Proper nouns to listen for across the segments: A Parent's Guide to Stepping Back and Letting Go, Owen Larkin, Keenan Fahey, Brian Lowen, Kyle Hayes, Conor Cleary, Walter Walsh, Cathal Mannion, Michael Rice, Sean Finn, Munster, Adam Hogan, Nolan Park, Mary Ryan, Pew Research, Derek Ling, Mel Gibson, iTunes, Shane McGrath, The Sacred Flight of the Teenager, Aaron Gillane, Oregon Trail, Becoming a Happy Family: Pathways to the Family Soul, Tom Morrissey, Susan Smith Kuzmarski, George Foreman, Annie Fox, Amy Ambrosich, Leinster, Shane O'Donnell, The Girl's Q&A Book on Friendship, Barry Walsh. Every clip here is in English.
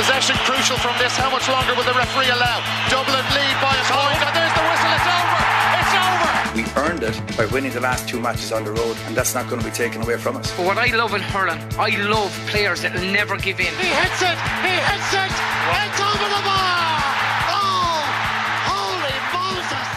Possession crucial from this. How much longer will the referee allow? Dublin lead by a point. And there's the whistle. It's over. It's over. We earned it by winning the last two matches on the road, and that's not going to be taken away from us. But what I love in hurling, I love players that will never give in. He hits it. He hits it. It's over the bar. Oh, holy Moses.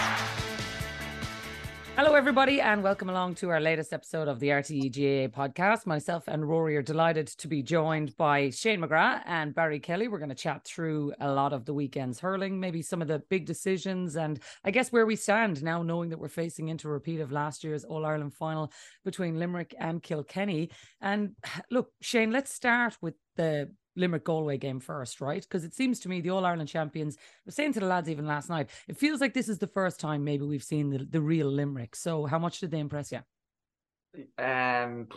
Hello, everybody, and welcome along to our latest episode of the RTE GAA podcast. Myself and Rory are delighted to be joined by Shane McGrath and Barry Kelly. We're going to chat through a lot of the weekend's hurling, maybe some of the big decisions, and I guess where we stand now, knowing that we're facing into a repeat of last year's All-Ireland final between Limerick and Kilkenny. And look, Shane, let's start with the Limerick-Galway game first, right? Because it seems to me the All-Ireland champions, I was saying to the lads even last night, it feels like this is the first time maybe we've seen the real Limerick. So how much did they impress you? Sure.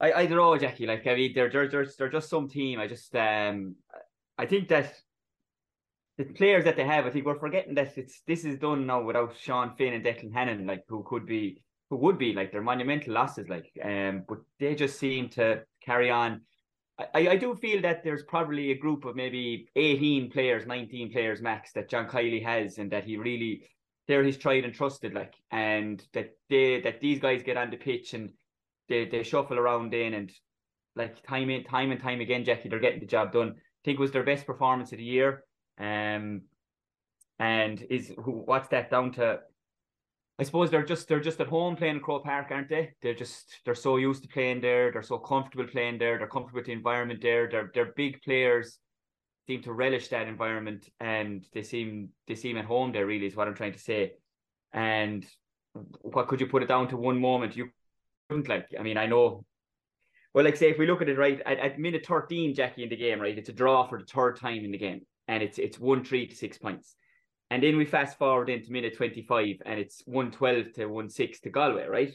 I don't know, Jackie. Like, I mean, they're just some team. I think that the players that they have, I think we're forgetting that this is done now without Sean Finn and Declan Hannon, like, who would be like their monumental losses, like, but they just seem to carry on. I do feel that there's probably a group of maybe 18 players, 19 players max that John Kiely has, and that he really, they're his tried and trusted, like, and that these guys get on the pitch and they shuffle around in, and like time and time again, Jackie, they're getting the job done. I think it was their best performance of the year, and what's that down to? I suppose they're just at home playing at Croke Park, aren't they? They're so used to playing there. They're so comfortable playing there. They're comfortable with the environment there. Their big players seem to relish that environment, and they seem at home there. Really, is what I'm trying to say. And what could you put it down to one moment? You couldn't, like. I mean, I know. Well, like, say if we look at it right at minute 13, Jackie, in the game, right, it's a draw for the third time in the game, and it's 1-3 to 6 points. And then we fast forward into minute 25, and it's 1-12 to 1-6 to Galway, right?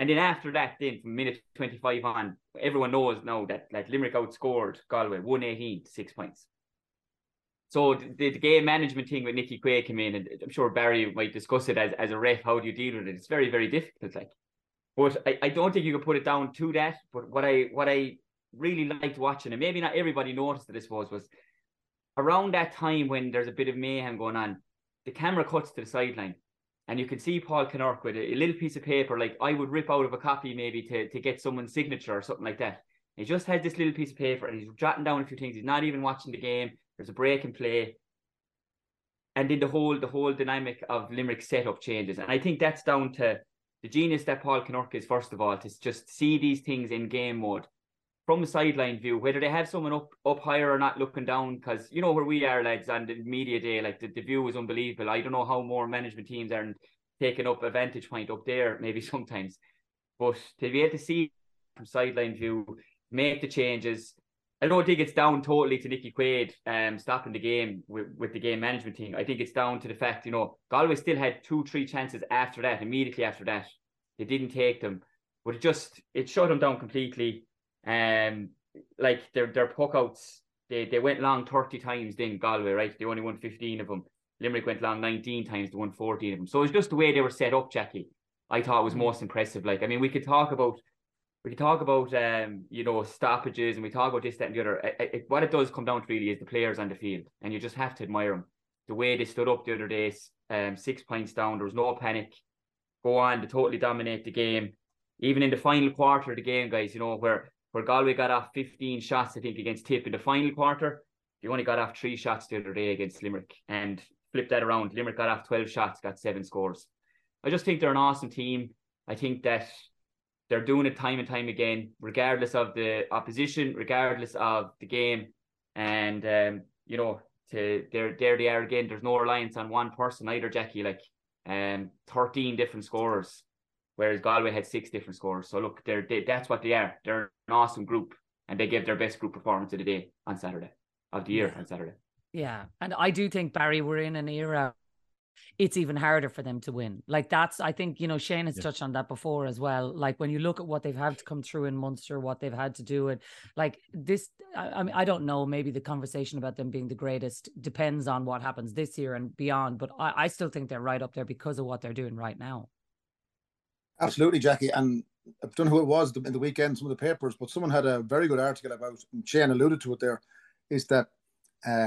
And then after that, then from minute 25 on, everyone knows now that, like, Limerick outscored Galway 1-18 to 6 points. So the game management thing with Nicky Quaid came in, and I'm sure Barry might discuss it as a ref. How do you deal with it? It's very, very difficult, like. But I don't think you can put it down to that. But what I really liked watching, and maybe not everybody noticed it, I suppose, was around that time when there's a bit of mayhem going on, the camera cuts to the sideline, and you can see Paul Kinnerk with a little piece of paper, like I would rip out of a copy maybe to get someone's signature or something like that. And he just has this little piece of paper, and he's jotting down a few things. He's not even watching the game. There's a break in play, and then the whole dynamic of Limerick's setup changes. And I think that's down to the genius that Paul Kinnerk is, first of all, to just see these things in game mode from a sideline view, whether they have someone up higher or not looking down, because you know where we are, lads, on the media day, like the view is unbelievable. I don't know how more management teams aren't taking up a vantage point up there, maybe sometimes. But to be able to see from sideline view, make the changes. I don't think it's down totally to Nicky Quaid stopping the game with the game management team. I think it's down to the fact, you know, Galway still had 2-3 chances after that, immediately after that. They didn't take them. But it shut them down completely. Like their puckouts, they went long 30 times. Then Galway, right? They only won 15 of them. Limerick went long 19 times. They won 14 of them. So it's just the way they were set up, Jackie. I thought was most impressive. Like, I mean, we could talk about you know, stoppages, and we talk about this, that, and the other. What it does come down to really is the players on the field, and you just have to admire them. The way they stood up the other day, 6 points down, there was no panic. Go on, they totally dominate the game. Even in the final quarter of the game, guys, you know where Galway got off 15 shots, I think, against Tip in the final quarter. They only got off 3 shots the other day against Limerick. And flip that around, Limerick got off 12 shots, got 7 scores. I just think they're an awesome team. I think that they're doing it time and time again, regardless of the opposition, regardless of the game. And, you know, there they are again. There's no reliance on one person either, Jackie. Like, 13 different scorers, whereas Galway had 6 different scorers. So look, that's what they are. They're an awesome group, and they gave their best group performance of the day on Saturday, of the year on Saturday. Yeah, and I do think, Barry, we're in an era it's even harder for them to win. Like, that's, I think, you know, Shane has touched on that before as well. Like, when you look at what they've had to come through in Munster, what they've had to do, and like this, I mean, I don't know, maybe the conversation about them being the greatest depends on what happens this year and beyond, but I still think they're right up there because of what they're doing right now. Absolutely, Jackie. And I don't know who it was in the weekend, some of the papers, but someone had a very good article about, and Shane alluded to it there, is that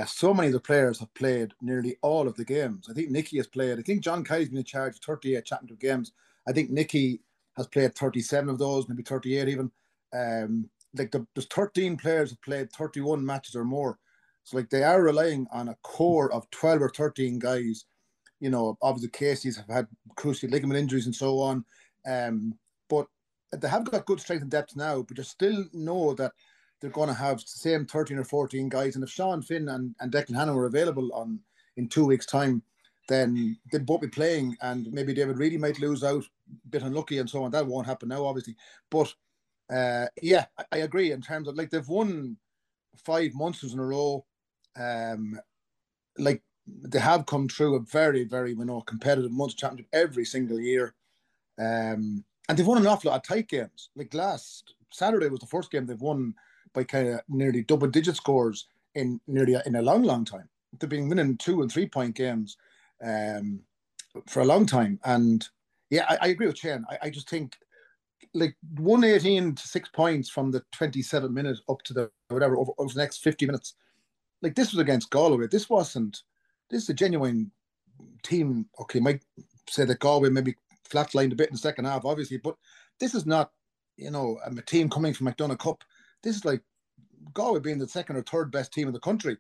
so many of the players have played nearly all of the games. I think Nicky has played, I think John Kiely's been in charge of 38 Championship games. I think Nicky has played 37 of those, maybe 38 even. There's 13 players have played 31 matches or more. So like they are relying on a core of 12 or 13 guys. You know, obviously Casey's have had cruciate ligament injuries and so on. But they have got good strength and depth now, but you still know that they're going to have the same 13 or 14 guys. And if Sean Finn and Declan Hannon were available in 2 weeks' time, then they'd both be playing, and maybe David Reedy might lose out, a bit unlucky and so on. That won't happen now, obviously. But, yeah, I agree in terms of, like, they've won 5 Munsters in a row. Like, they have come through a very, very, you know, competitive Munster Championship every single year. And they've won an awful lot of tight games. Like, last Saturday was the first game they've won by kind of nearly double-digit scores in a long, long time. They've been winning 2- and 3-point games for a long time. And, yeah, I agree with Shane. I just think, like, 118 to 6 points from the 27th minute up to the whatever, over the next 50 minutes. Like, this was against Galway. This is a genuine team. Okay, might say that Galway maybe flatlined a bit in the second half, obviously, but this is not, you know, a team coming from McDonagh Cup. This is like Galway being the second or third best team in the country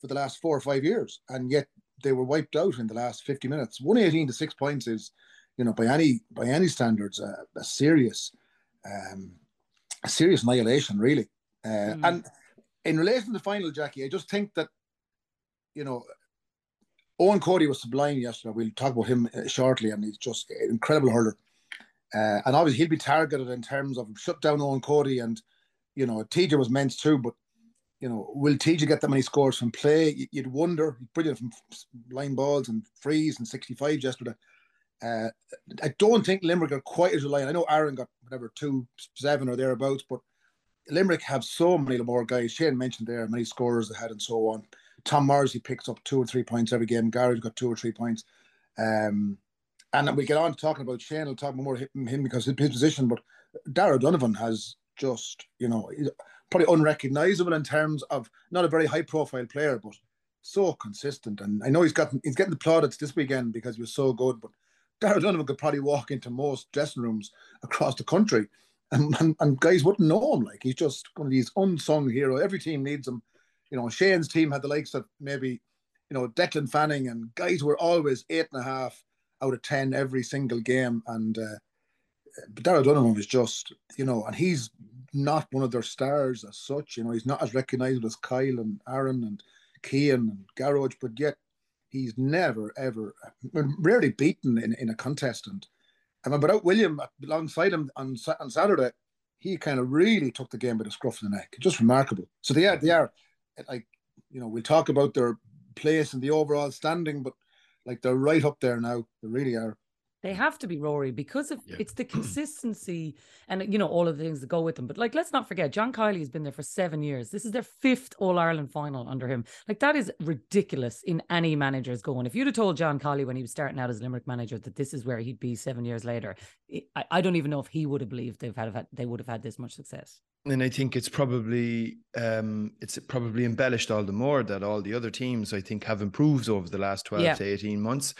for the last 4 or 5 years, and yet they were wiped out in the last 50 minutes. 118 to 6 points is, you know, by any standards, a serious annihilation, really. And in relation to the final, Jackie, I just think that, you know, Eoin Cody was sublime yesterday. We'll talk about him shortly, and he's just an incredible hurler. And obviously he'll be targeted in terms of shut down Eoin Cody, and, you know, TJ was meant to, but, you know, will TJ get that many scores from play? You'd wonder. He's brilliant from line balls and frees and 65 yesterday. I don't think Limerick are quite as reliant. I know Aaron got, whatever, 2-7 or thereabouts, but Limerick have so many more guys. Shane mentioned there many scorers they had and so on. Tom Morrissey picks up 2 or 3 points every game. Garage got 2 or 3 points. And we get on to talking about Shane. I'll talk more about him because of his position. But Darragh O'Donovan has just, you know, probably unrecognisable in terms of not a very high-profile player, but so consistent. And I know he's getting the plaudits this weekend because he was so good, but Darragh O'Donovan could probably walk into most dressing rooms across the country and guys wouldn't know him. Like, he's just one of these unsung heroes. Every team needs him. You know, Shane's team had the likes of maybe, you know, Declan Fanning and guys who were always 8.5 out of 10 every single game. And Darragh O'Donovan was just, you know, and he's not one of their stars as such. You know, he's not as recognisable as Kyle and Aaron and Keane and Garage, but yet he's never, ever, rarely beaten in a contest. And without William alongside him on Saturday, he kind of really took the game by the scruff of the neck. Just remarkable. So they are. Like, you know, we'll talk about their place in the overall standing, but like they're right up there now. They really are. They have to be, Rory, because of it's the consistency and, you know, all of the things that go with them. But like, let's not forget, John Kiely has been there for 7 years. This is their 5th All-Ireland final under him. Like, that is ridiculous in any manager's going. If you'd have told John Kiely when he was starting out as Limerick manager that this is where he'd be 7 years later, I don't even know if he would have believed they would have had this much success. And I think it's probably embellished all the more that all the other teams, I think, have improved over the last 12 to 18 months,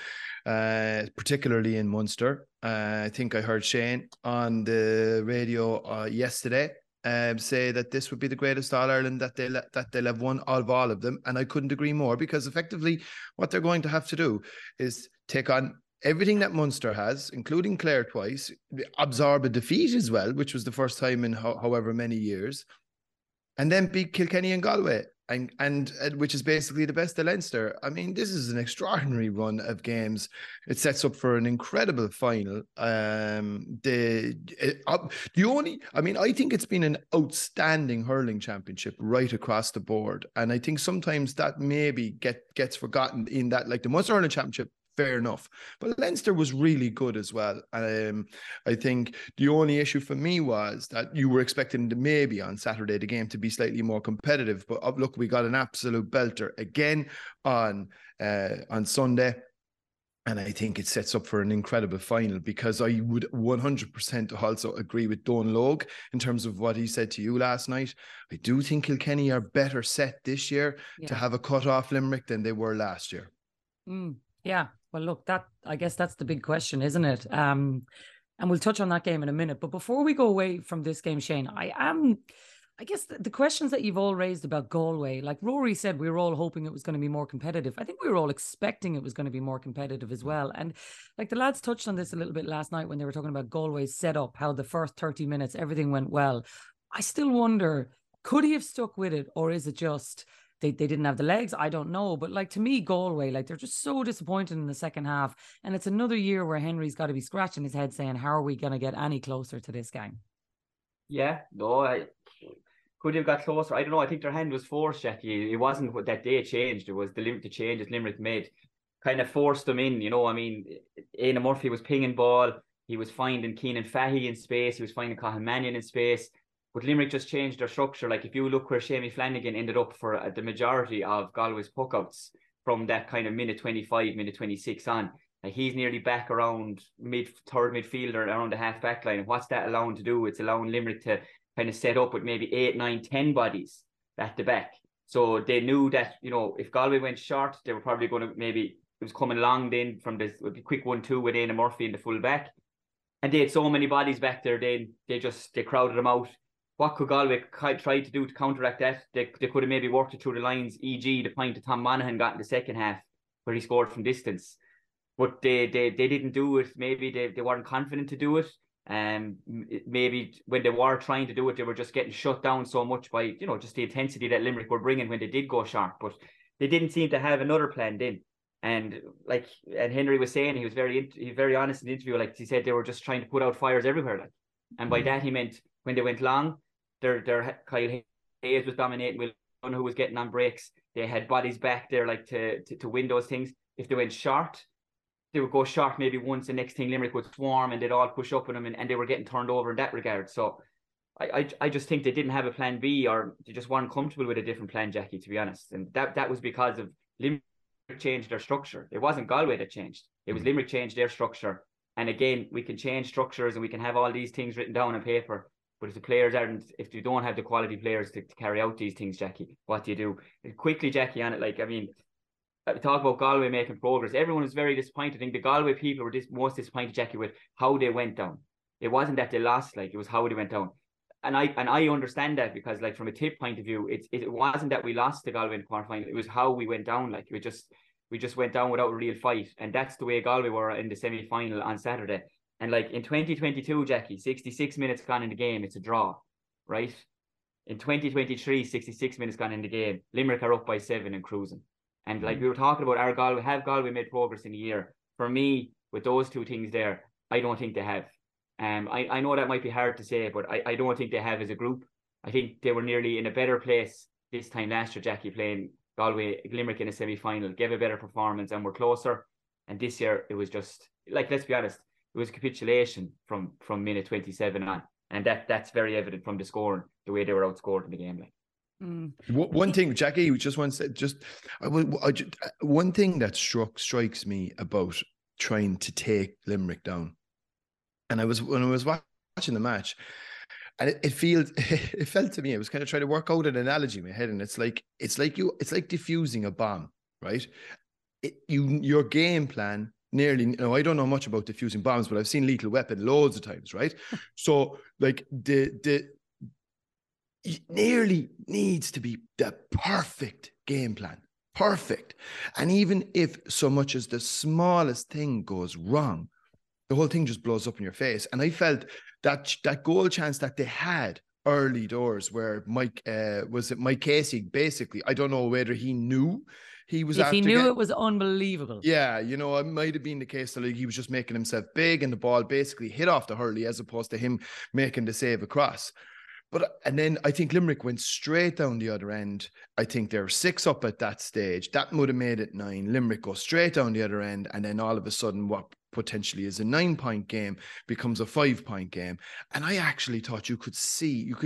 particularly in Munster. I think I heard Shane on the radio yesterday say that this would be the greatest All-Ireland that they'll have won of all of them. And I couldn't agree more, because effectively what they're going to have to do is take on everything that Munster has, including Clare twice, absorb a defeat as well, which was the first time in however many years, and then beat Kilkenny and Galway, and which is basically the best of Leinster. I mean, this is an extraordinary run of games. It sets up for an incredible final. I think it's been an outstanding hurling championship right across the board, and I think sometimes that maybe gets forgotten in that, like, the Munster Hurling Championship. Fair enough. But Leinster was really good as well. I think the only issue for me was that you were expecting maybe on Saturday the game to be slightly more competitive. But look, we got an absolute belter again on Sunday. And I think it sets up for an incredible final, because I would 100% also agree with Donal Óg in terms of what he said to you last night. I do think Kilkenny are better set this year to have a cut-off Limerick than they were last year. Yeah, well, look, that I guess that's the big question, isn't it? And we'll touch on that game in a minute. But before we go away from this game, Shane, I guess the questions that you've all raised about Galway, like Rory said, we were all hoping it was going to be more competitive. I think we were all expecting it was going to be more competitive as well. And like the lads touched on this a little bit last night when they were talking about Galway's setup, how the first 30 minutes, everything went well. I still wonder, could he have stuck with it, or is it just they didn't have the legs? I don't know. But like, to me, Galway, like, they're just so disappointed in the second half. And it's another year where Henry's got to be scratching his head saying, how are we going to get any closer to this gang? Yeah, no, could have got closer. I don't know. I think their hand was forced, Jackie. It wasn't what that day changed. It was the changes Limerick made kind of forced them in. You know, I mean, Áine Murphy was pinging ball. He was finding Keenan Fahey in space. He was finding Cathal Mannion in space. But Limerick just changed their structure. Like, if you look where Seamus Flanagan ended up for the majority of Galway's puckouts from that kind of minute 25, minute 26 on, like, he's nearly back around third midfielder, around the half back line. And what's that allowing to do? It's allowing Limerick to kind of set up with maybe 8, 9, 10 bodies at the back. So they knew that, you know, if Galway went short, they were probably going to, maybe it was coming long then from this quick 1-2 with Áine Murphy in the full back. And they had so many bodies back there, then they crowded them out. What could Galway try to do to counteract that? They could have maybe worked it through the lines, e.g. the point that Tom Monaghan got in the second half where he scored from distance. But they didn't do it. Maybe they weren't confident to do it. Maybe when they were trying to do it, they were just getting shut down so much by, you know, just the intensity that Limerick were bringing when they did go sharp. But they didn't seem to have another plan then. And like, and Henry was saying, he was very honest in the interview. Like, he said they were just trying to put out fires everywhere. Like, and by that he meant when they went long, their Kyle Hayes was dominating with one who was getting on breaks. They had bodies back there, like to win those things. If they went short, they would go short maybe once, the next thing Limerick would swarm and they'd all push up on them, and they were getting turned over in that regard. So I just think they didn't have a plan B, or they just weren't comfortable with a different plan, Jackie, to be honest. And that was because of Limerick changed their structure. It wasn't Galway that changed. It was Limerick changed their structure. And again, we can change structures and we can have all these things written down on paper, but if you don't have the quality players to carry out these things, Jackie, what do you do? And quickly, Jackie, on it, like, I mean, talk about Galway making progress. Everyone was very disappointed. I think the Galway people were most disappointed, Jackie, with how they went down. It wasn't that they lost, like, it was how they went down. And I understand that, because, like, from a tip point of view, it wasn't that we lost the Galway in the quarterfinal. It was how we went down. Like, we just went down without a real fight, and that's the way Galway were in the semi-final on Saturday. And like in 2022, Jackie, 66 minutes gone in the game, it's a draw, right? In 2023, 66 minutes gone in the game, Limerick are up by 7 and cruising. And like we were talking about, have Galway made progress in a year? For me, with those two things there, I don't think they have. I know that might be hard to say, but I don't think they have as a group. I think they were nearly in a better place this time last year, Jackie, playing Limerick in a semi-final, gave a better performance and were closer. And this year, it was just, like, let's be honest, it was capitulation from minute 27 on. And that's very evident from the scoring, the way they were outscored in the game, like. One thing, Jackie, one thing that strikes me about trying to take Limerick down, and when I was watching the match, and it felt to me, I was kind of trying to work out an analogy in my head, and it's like defusing a bomb, right? Your game plan nearly. No, I don't know much about defusing bombs, but I've seen Lethal Weapon loads of times, right? So like it nearly needs to be the perfect game plan. Perfect. And even if so much as the smallest thing goes wrong, the whole thing just blows up in your face. And I felt that goal chance that they had early doors, where Mike Casey, basically, I don't know whether he knew he was after. If he knew, it was unbelievable. Yeah, you know, it might have been the case that, like, he was just making himself big and the ball basically hit off the hurley as opposed to him making the save across. And then I think Limerick went straight down the other end. I think they're 6 up at that stage. That would have made it 9. Limerick goes straight down the other end. And then all of a sudden, what potentially is a 9-point game becomes a 5-point game. And I actually thought you could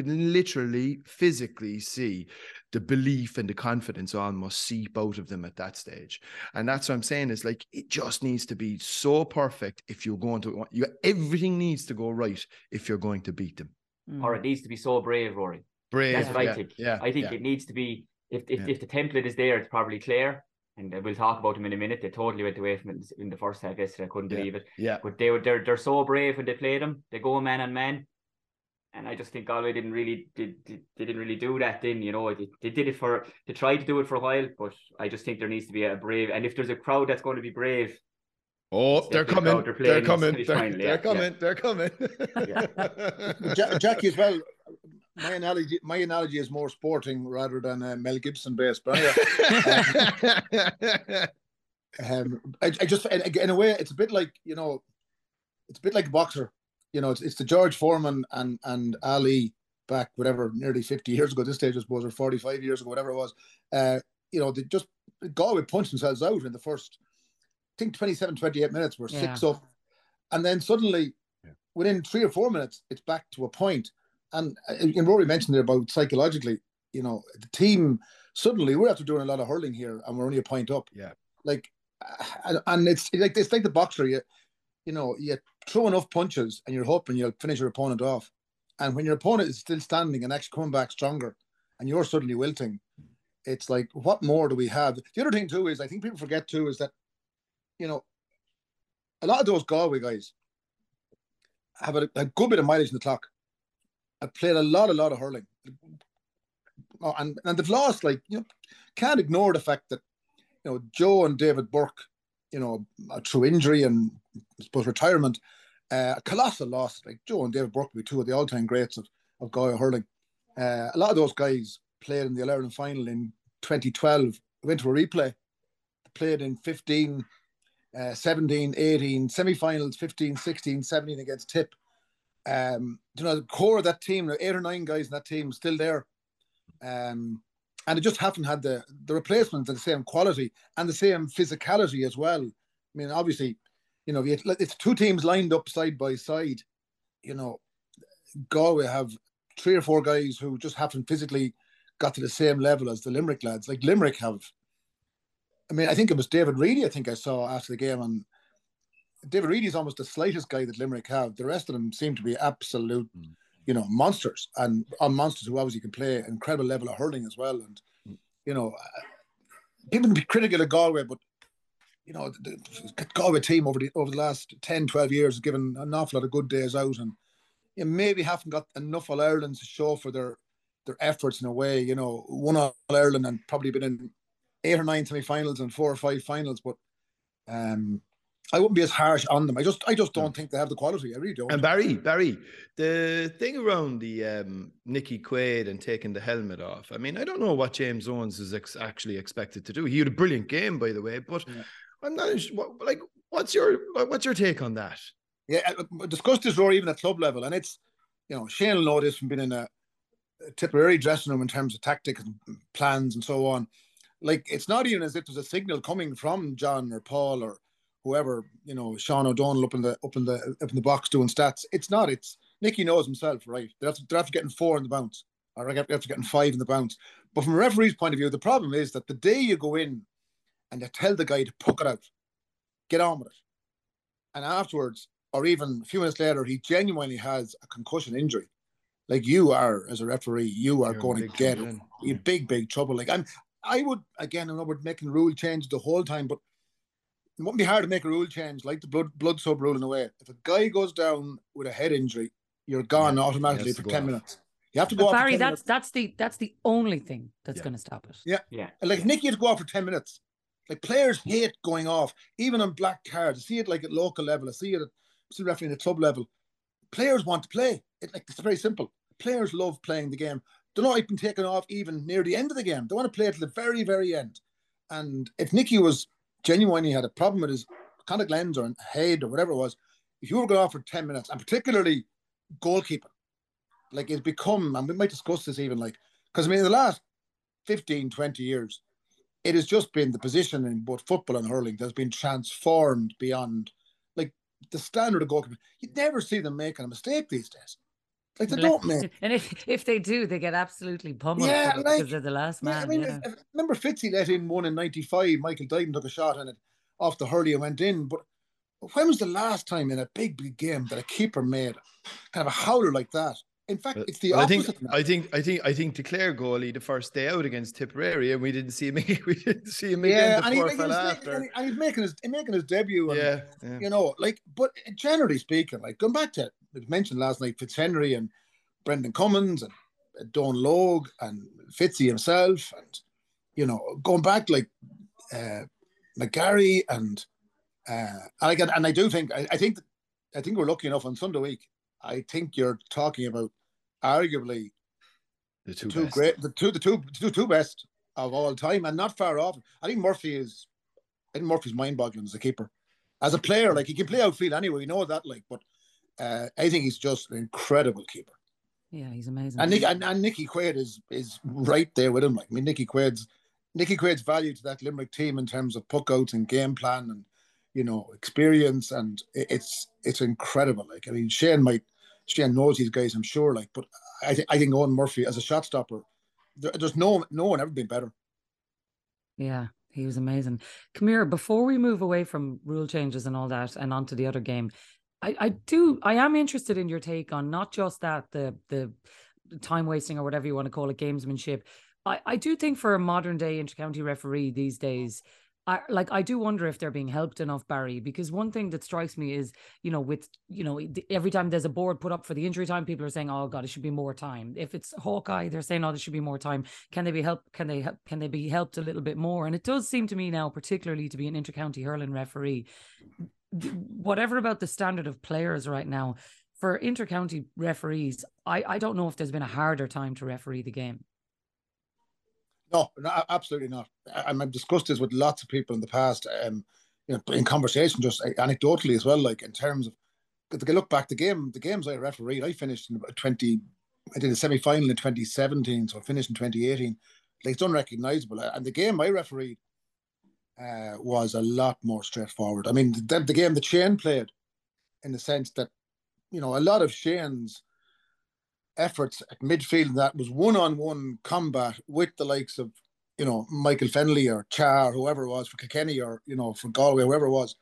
literally physically see the belief and the confidence almost seep out of them at that stage. And that's what I'm saying is, like, it just needs to be so perfect if you're going to, everything needs to go right if you're going to beat them. Mm. Or it needs to be so brave, Rory. Brave. That's what I think. Yeah, I think it needs to be, if the template is there, it's probably Clare. And we'll talk about them in a minute. They totally went away from it in the first half yesterday. I couldn't believe it. Yeah. But they're so brave when they play them. They go man on man. And I just think Galway didn't really do that then. You know, they did it for, they tried to do it for a while, but I just think there needs to be a brave, and if there's a crowd that's going to be brave. Oh, they're coming. Jackie, as well, my analogy is more sporting rather than Mel Gibson based, but I just, in a way, it's a bit like, you know, it's a bit like a boxer. You know, it's the George Foreman and Ali back, whatever, nearly 50 years ago, this stage, I suppose, or 45 years ago, whatever it was. You know, they just, Galway punched themselves out in the first, I think 27, 28 minutes were 6 up. And then suddenly, within 3 or 4 minutes, it's back to a point. And Rory mentioned it about psychologically, you know, the team, suddenly we're after doing a lot of hurling here and we're only a point up. Yeah. Like, and it's like the boxer, you know, you throw enough punches and you're hoping you'll finish your opponent off. And when your opponent is still standing and actually coming back stronger and you're suddenly wilting, it's like, what more do we have? The other thing too is, I think people forget too, is that, you know, a lot of those Galway guys have a good bit of mileage in the clock. I played a lot of hurling. Oh, and they've lost, like, you know, can't ignore the fact that, you know, Joe and David Burke, you know, through injury and I suppose retirement, a colossal loss. Like, Joe and David Burke will be 2 of the all-time greats of Galway hurling. A lot of those guys played in the All-Ireland final in 2012, went to a replay, played in 15... 17, 18, semi-finals, 15, 16, 17 against Tip. You know, the core of that team, 8 or 9 guys in that team still there. And they just haven't had the replacements of the same quality and the same physicality as well. I mean, obviously, you know, it's 2 teams lined up side by side. You know, Galway have 3 or 4 guys who just haven't physically got to the same level as the Limerick lads. Like, Limerick have... I mean, I think it was David Reid, I think I saw after the game. And David Reid is almost the slightest guy that Limerick have. The rest of them seem to be absolute, you know, monsters. And on monsters who obviously can play an incredible level of hurling as well. And, you know, people can be critical of Galway, but, you know, the Galway team over the last 10, 12 years has given an awful lot of good days out. And you know, maybe haven't got enough All-Ireland to show for their efforts in a way. You know, won All-Ireland and probably been in 8 or 9 semi-finals and 4 or 5 finals, but I wouldn't be as harsh on them. I just don't think they have the quality. I really don't. And Barry, the thing around the Nicky Quaid and taking the helmet off, I mean, I don't know what James Owens is actually expected to do. He had a brilliant game, by the way, but I'm not like, what's your take on that? Yeah, I discussed this, Rory, even at club level, and it's, you know, Shane will know this from being in a Tipperary dressing room in terms of tactics and plans and so on. Like, it's not even as if there's a signal coming from John or Paul or whoever, you know, Sean O'Donnell up in the box doing stats. It's not. It's Nicky knows himself, right? They're after getting 4 in the bounce, or they're after getting 5 in the bounce. But from a referee's point of view, the problem is that the day you go in and they tell the guy to puck it out, get on with it, and afterwards, or even a few minutes later, he genuinely has a concussion injury. Like, you are, as a referee, you're going to get in big trouble. Like, I would, again, I know we're making rule change the whole time, but it wouldn't be hard to make a rule change, like the blood sub rule in a way. If a guy goes down with a head injury, you're gone automatically for 10 minutes. You have to go off. Barry, that's the only thing that's going to stop it. Yeah. Like, Nicky had to go off for 10 minutes. Like, players hate going off, even on black cards. I see it, like, at local level. I see it at refereeing at club level. Players want to play. It's very simple. Players love playing the game. They're not even taken off even near the end of the game. They want to play till the very, very end. And if Nicky was genuinely had a problem with his contact lens or head or whatever it was, if you were going off for 10 minutes, and particularly goalkeeping, like it's become, and we might discuss this even, like, because I mean, in the last 15, 20 years, it has just been the position in both football and hurling that's been transformed beyond, like, the standard of goalkeeper. You'd never see them making a mistake these days. Like, they don't make. And if they do, they get absolutely pummeled because they're the last man. I mean, yeah. I remember Fitzy let in one in 95, Michael Dyden took a shot and it off the hurley and went in, but when was the last time in a big, big game that a keeper made kind of a howler like that? In fact, it's the opposite. I think the Clare goalie the first day out against Tipperary, and we didn't see him again. Yeah, and he's making his debut. And, yeah, you know, like, but generally speaking, like going back to, we mentioned last night, Fitzhenry and Brendan Cummins and Donal Óg and Fitzy himself, and you know, going back like McGarry and I do think I think we're lucky enough on Sunday week. I think you're talking about arguably the two best of all time, and not far off. I think Murphy's mind-boggling as a keeper. As a player, like, he can play outfield anyway, you know that, like, but I think he's just an incredible keeper. Yeah, he's amazing. And Nicky Quaid is right there with him. Like, I mean, Nicky Quaid's value to that Limerick team in terms of puck outs and game plan and, you know, experience, and it's incredible. Like, I mean, Shane knows these guys, I'm sure. Like, but I think Eoin Murphy as a shot stopper, there's no one ever been better. Yeah, he was amazing. Come here, before we move away from rule changes and all that, and onto the other game, I am interested in your take on not just that the time wasting or whatever you want to call it, gamesmanship. I do think for a modern day inter-county referee these days, I do wonder if they're being helped enough, Barry, because one thing that strikes me is, you know, with, you know, every time there's a board put up for the injury time, people are saying, oh God, it should be more time. If it's Hawkeye, they're saying, oh, there should be more time. Can they be helped a little bit more? And it does seem to me now, particularly to be an inter-county hurling referee, whatever about the standard of players right now, for inter-county referees, I don't know if there's been a harder time to referee the game. No, absolutely not. I've discussed this with lots of people in the past, you know, in conversation, just anecdotally as well. Like, in terms of, if I look back, the games I refereed, I finished in about I did a semi final in 2017, so I finished in 2018. Like, it's unrecognisable. And the game I refereed was a lot more straightforward. I mean, the game that Shane played, in the sense that, you know, a lot of Shane's efforts at midfield, that was one-on-one combat with the likes of, you know, Michael Fenley or Char, whoever it was for Kilkenny, or, you know, for Galway, whoever it was.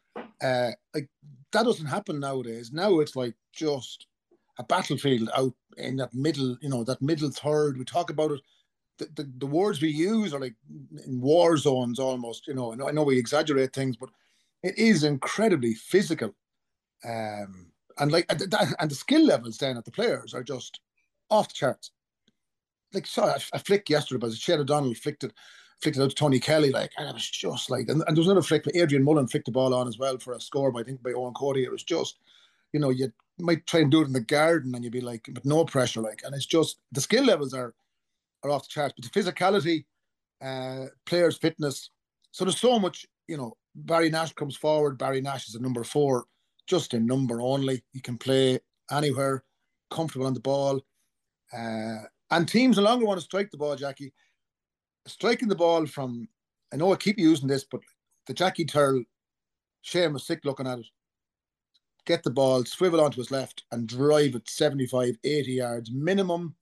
Like, that doesn't happen nowadays. Now it's like just a battlefield out in that middle, you know, that middle third. We talk about it. The words we use are like in war zones almost, you know. I know we exaggerate things, but it is incredibly physical. And the skill levels then at the players are just off the charts. Like, sorry, I flicked yesterday, but Shane O'Donnell flicked it out to Tony Kelly, like, and it was just like, and there was another flick, but Adrian Mullen flicked the ball on as well for a score, but I think by Eoin Cody. It was just, you know, you might try and do it in the garden and you'd be like, but no pressure, like, and it's just, the skill levels are off the charts, but the physicality, players' fitness, so there's so much, you know. Barry Nash comes forward. Barry Nash is a number 4, just a number only. He can play anywhere, comfortable on the ball. And teams no longer want to strike the ball, Jackie. Striking the ball from, I know I keep using this, but the Jackie Turl, Shane was sick looking at it. Get the ball, swivel onto his left and drive it 75, 80 yards minimum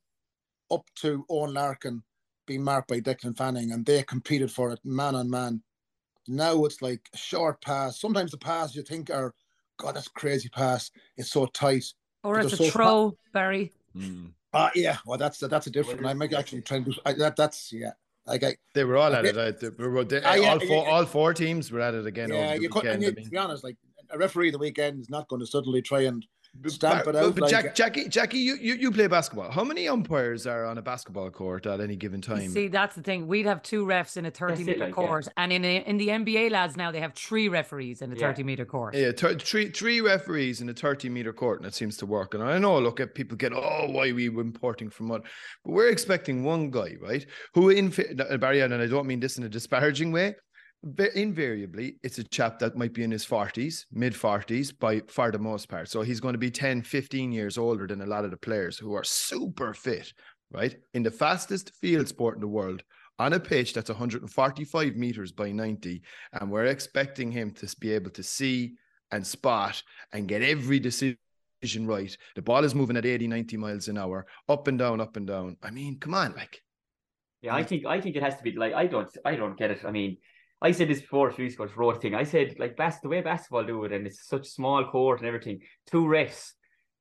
up to Owen Larkin, being marked by Declan Fanning, and they competed for it man on man. Now it's like a short pass. Sometimes the passes you think are, God, that's a crazy pass. It's so tight. Or it's a throw, Barry. Mm. Yeah, well, that's a different. I might actually try and do that. That's, yeah. Like, they were all at it. All four teams were at it again. Yeah, you could. And to be honest, like, a referee of the weekend is not going to suddenly try and stamp it out. But like, Jackie, you play basketball. How many umpires are on a basketball court at any given time? You see, that's the thing. We'd have 2 refs in a 30-meter court, yeah. And in the NBA, lads, now they have 3 referees in a 30-meter court. Yeah, three referees in a 30-meter court, and it seems to work. And I know, look, if people get, oh, why are we importing from what? But we're expecting one guy, right? Who in Barry, and I don't mean this in a disparaging way, invariably, it's a chap that might be in his 40s, mid-40s by far the most part. So he's going to be 10, 15 years older than a lot of the players who are super fit, right? In the fastest field sport in the world, on a pitch that's 145 meters by 90, and we're expecting him to be able to see and spot and get every decision right. The ball is moving at 80, 90 miles an hour, up and down, up and down. I mean, come on, like. Yeah, I think it has to be like, I don't get it. I mean, I said this before, Fuse Coach wrote thing. I said, like, the way basketball do it, and it's such small court and everything, two refs.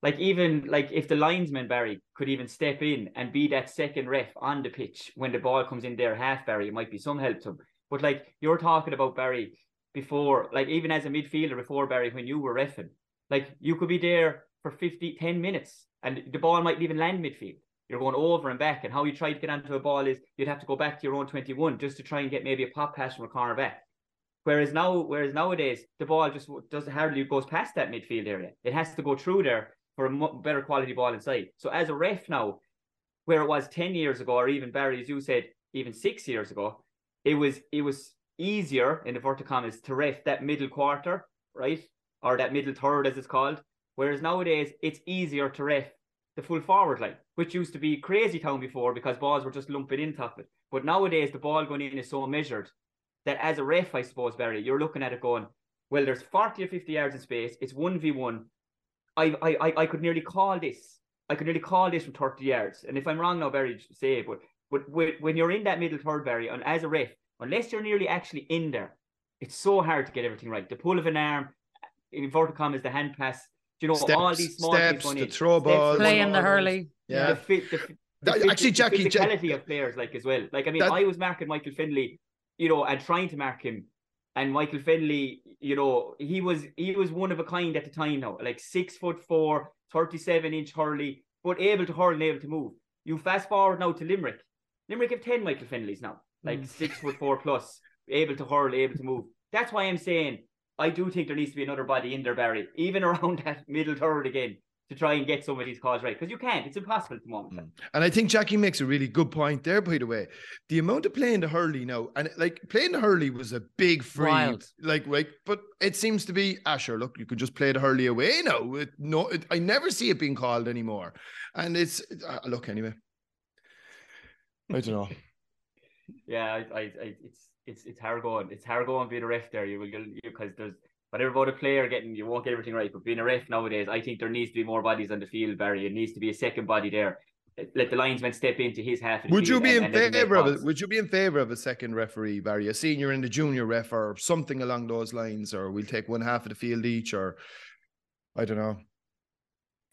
Like, even, like, if the linesman, Barry, could even step in and be that second ref on the pitch when the ball comes in their half, Barry, it might be some help to him. But, like, you're talking about, Barry, before, like, even as a midfielder before, Barry, when you were reffing, like, you could be there for 10 minutes and the ball might even land midfield. You're going over and back, and how you try to get onto a ball is you'd have to go back to your own 21 just to try and get maybe a pop pass from a corner back. Whereas nowadays, the ball just hardly goes past that midfield area. It has to go through there for a better quality ball inside. So as a ref now, where it was 10 years ago, or even, Barry, as you said, even 6 years ago, it was easier, in inverted commas, to ref that middle quarter, right? Or that middle third, as it's called. Whereas nowadays, it's easier to ref the full forward line, which used to be crazy town before because balls were just lumping in top of it. But nowadays, the ball going in is so measured that as a ref, I suppose, Barry, you're looking at it going, well, there's 40 or 50 yards in space. It's 1v1. I could nearly call this. I could nearly call this from 30 yards. And if I'm wrong now, Barry, say it. But when you're in that middle third, Barry, and as a ref, unless you're nearly actually in there, it's so hard to get everything right. The pull of an arm, in inverted commas, the hand pass, you know, steps, all these small steps, the throw ball, playing the hurley. Yeah. Actually, Jackie, the physicality of players, like, as well. Like, I mean, I was marking Michael Finley, you know, and trying to mark him. And Michael Finley, you know, he was one of a kind at the time now, like 6'4", 37-inch hurley, but able to hurl and able to move. You fast forward now to Limerick. Limerick have 10 Michael Finleys now, like 6'4" plus, able to hurl, able to move. That's why I'm saying, I do think there needs to be another body in there, Barry, even around that middle third again, to try and get some of these calls right. Because you can't. It's impossible at the moment. And I think Jackie makes a really good point there, by the way. The amount of playing the hurley now, and, like, playing the hurley was a big free. Wild. Like, right? But it seems to be, sure, look, you can just play the hurley away now. I never see it being called anymore. And it's, look, anyway. I don't know. Yeah, it's hard going. It's hard going being a ref there. Because there's whatever about a player getting, you won't get everything right. But being a ref nowadays, I think there needs to be more bodies on the field, Barry. It needs to be a second body there. Let the linesman step into his half. Would you be in favour of it? Would you be in favour of a second referee, Barry? A senior and a junior ref, or something along those lines, or we'll take one half of the field each, or I don't know.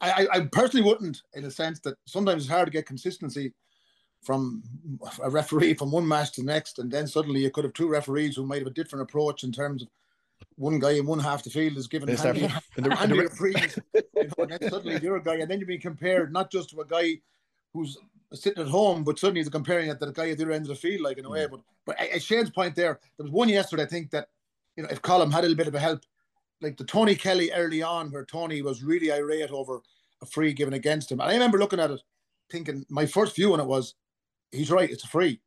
I personally wouldn't, in a sense that sometimes it's hard to get consistency from a referee from one match to the next, and then suddenly you could have two referees who might have a different approach in terms of one guy in one half the field is given handy referees, you know, and then suddenly you're a guy, and then you're being compared not just to a guy who's sitting at home, but suddenly he's comparing it to the guy at the other end of the field, like, in a way. But at Shane's point there was one yesterday, I think, that, you know, if Colm had a little bit of a help, like the Tony Kelly early on, where Tony was really irate over a free given against him. And I remember looking at it, thinking, my first view on it was, he's right, it's a free.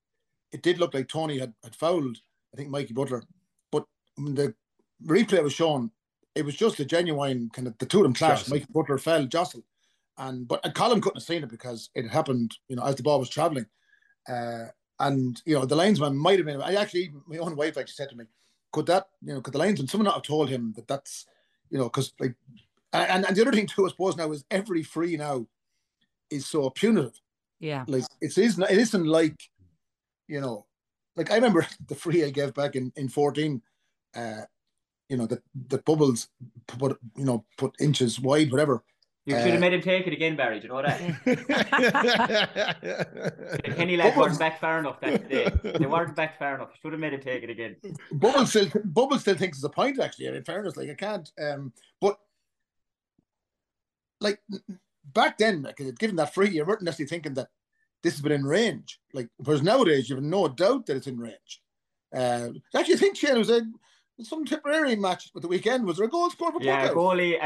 It did look like Tony had fouled, I think, Mikey Butler. But when the replay was shown, it was just a genuine kind of, the two of them clashed. Mikey Butler fell, jostled. But Colm couldn't have seen it because it happened, you know, as the ball was travelling. And, you know, the linesman might have been, my own wife actually said to me, could the linesman, someone not have told him that that's, you know, because, like, and the other thing too, I suppose, now is every free now is so punitive. Yeah, like it isn't like, you know, like I remember the free I gave back in 14, you know, that Bubbles put inches wide, whatever. You should have made him take it again, Barry. Do you know that? Kenny lads weren't back far enough that day. They weren't back far enough. Should have made him take it again. Bubbles still thinks it's a point, actually. In fairness, like, I can't. But like, back then, given that free, you weren't necessarily thinking that this has been in range. Like, whereas nowadays, you have no doubt that it's in range. Actually, I think, Shane, it was some Tipperary match at the weekend. Was there a goal scored for Buckley? Yeah, a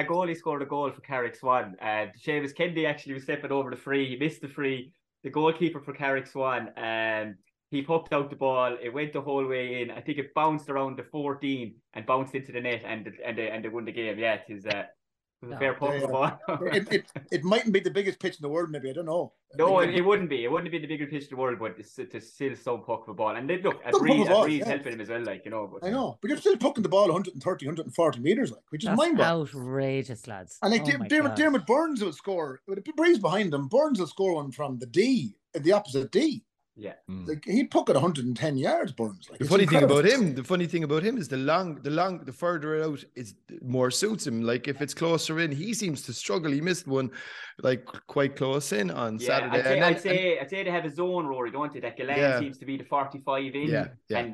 goalie scored a goal for Carrick Swan. Seamus Kennedy actually was stepping over the free. He missed the free. The goalkeeper for Carrick Swan, He poked out the ball. It went the whole way in. I think it bounced around the 14 and bounced into the net, and they won the game. Yeah, it was a fair puck ball. It mightn't be the biggest pitch in the world, maybe. I don't know. No, it wouldn't be. It wouldn't be the biggest pitch in the world, but it's still some puck for a ball. And they, look, Breeze helping him as well, like, you know. But, I know, but you're still pucking the ball 130, 140 metres, like, which is mind-boggling. Outrageous, lads. And like, Diarmaid Byrnes will score. With Breeze behind him, Byrnes will score one from the D, the opposite D. Yeah, like, he'd puck at 110 yards, Byrnes. Like, the funny thing about him is the further out is more suits him. Like, if it's closer in, he seems to struggle. He missed one, like, quite close in on Saturday. I'd say they have a zone, Rory, don't they? That Gillane seems to be the 45 in,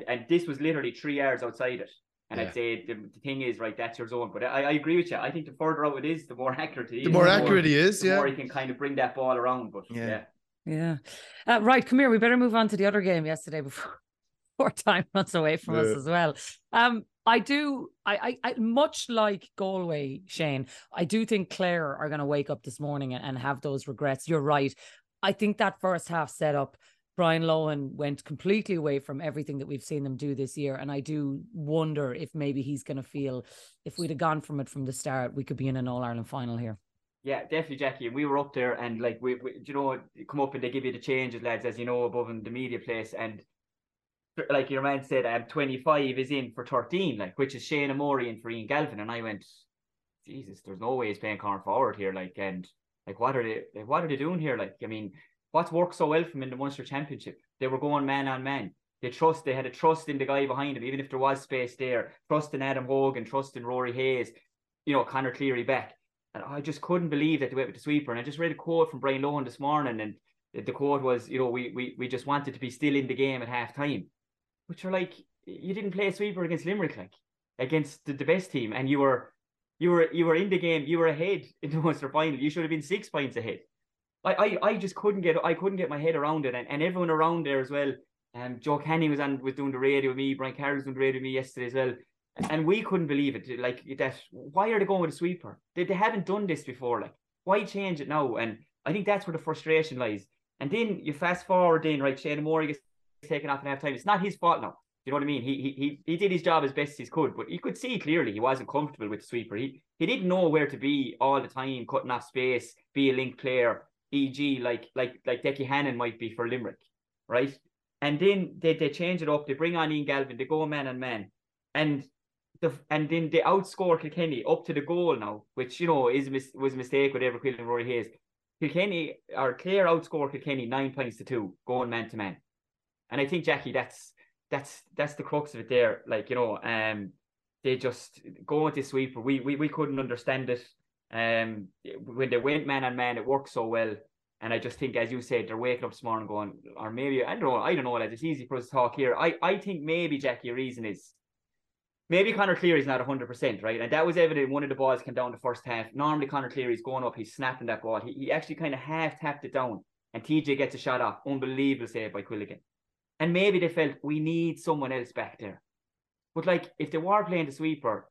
and this was literally 3 yards outside it. And I'd say the thing is, right, that's your zone. But I agree with you. I think the further out it is, the more accurate it is. The more he can kind of bring that ball around. But yeah. Right, come here. We better move on to the other game yesterday before time runs away from us as well. I much like Galway, Shane, I do think Clare are going to wake up this morning and have those regrets. You're right. I think that first half setup, Brian Lowen went completely away from everything that we've seen them do this year. And I do wonder if maybe he's going to feel, if we'd have gone from it from the start, we could be in an All-Ireland final here. Yeah, definitely, Jackie. And we were up there, and like we you know, come up and they give you the changes, lads, as you know, above in the media place, and like your man said, 25 is in for 13, like, which is Shane O'Morey in for Ian Galvin, and I went, Jesus, there's no way he's playing corner forward here, like, and like what are they doing here? Like, I mean, what's worked so well for him in the Munster Championship? They were going man on man. They had a trust in the guy behind him, even if there was space there, trust in Adam Hogan, trust in Rory Hayes, you know, Conor Cleary back. And I just couldn't believe that they went with the sweeper. And I just read a quote from Brian Lowen this morning. And the quote was, you know, we just wanted to be still in the game at half time. Which are like, you didn't play a sweeper against Limerick, like, against the best team. And you were in the game. You were ahead in the Munster final. You should have been 6 points ahead. I just couldn't get my head around it. And everyone around there as well. Joe Canning was doing the radio with me. Brian Carroll was doing the radio with me yesterday as well. And we couldn't believe it. Like, that, why are they going with a sweeper? They haven't done this before. Like, why change it now? And I think that's where the frustration lies. And then you fast forward in, right, Shane O'Morey gets taken off in half time. It's not his fault now. You know what I mean? He did his job as best as he could, but you could see clearly he wasn't comfortable with the sweeper. He didn't know where to be all the time, cutting off space, be a link player, e.g. like Declan Hannon might be for Limerick, right? And then they change it up. They bring on Ian Galvin. They go man on man. And then they outscore Kilkenny up to the goal now, which, you know, was a mistake with Quill and Rory Hayes. Clare outscore Kilkenny 9 points to 2, going man to man. And I think, Jackie, that's the crux of it there. Like, you know, they just go with the sweeper. We couldn't understand it. When they went man on man, it worked so well. And I just think, as you said, they're waking up this morning going, or maybe I don't know, lads, it's easy for us to talk here. I think maybe, Jackie, your reason is, maybe Conor Cleary's not 100%, right? And that was evident. One of the balls came down the first half. Normally, Conor Cleary's going up. He's snapping that ball. He actually kind of half-tapped it down. And TJ gets a shot off. Unbelievable save by Quilligan. And maybe they felt, we need someone else back there. But, like, if they were playing the sweeper,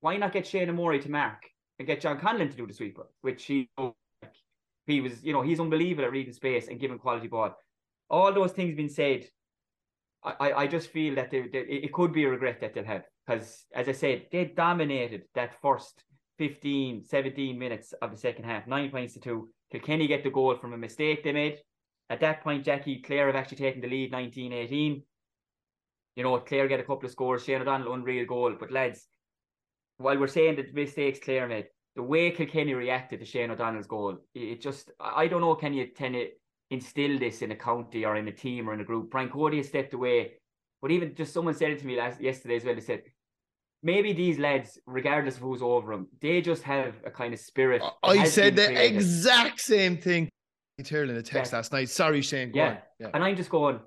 why not get Shane O'Morey to mark and get John Conlon to do the sweeper? Which he was, you know, he's unbelievable at reading space and giving quality ball. All those things being said, I just feel that it could be a regret that they'll have. Because, as I said, they dominated that first 15, 17 minutes of the second half, 9 points to 2. Kilkenny get the goal from a mistake they made. At that point, Jackie, Clare have actually taken the lead, 19-18. You know, Clare get a couple of scores. Shane O'Donnell, unreal goal. But, lads, while we're saying the mistakes Clare made, the way Kilkenny reacted to Shane O'Donnell's goal, it just, I don't know, can you instill this in a county or in a team or in a group? Brian Cody has stepped away. But even just someone said it to me yesterday as well, they said, maybe these lads, regardless of who's over them, they just have a kind of spirit. I said the exact same thing in a text last night. Sorry, Shane. Go on. And I'm just going,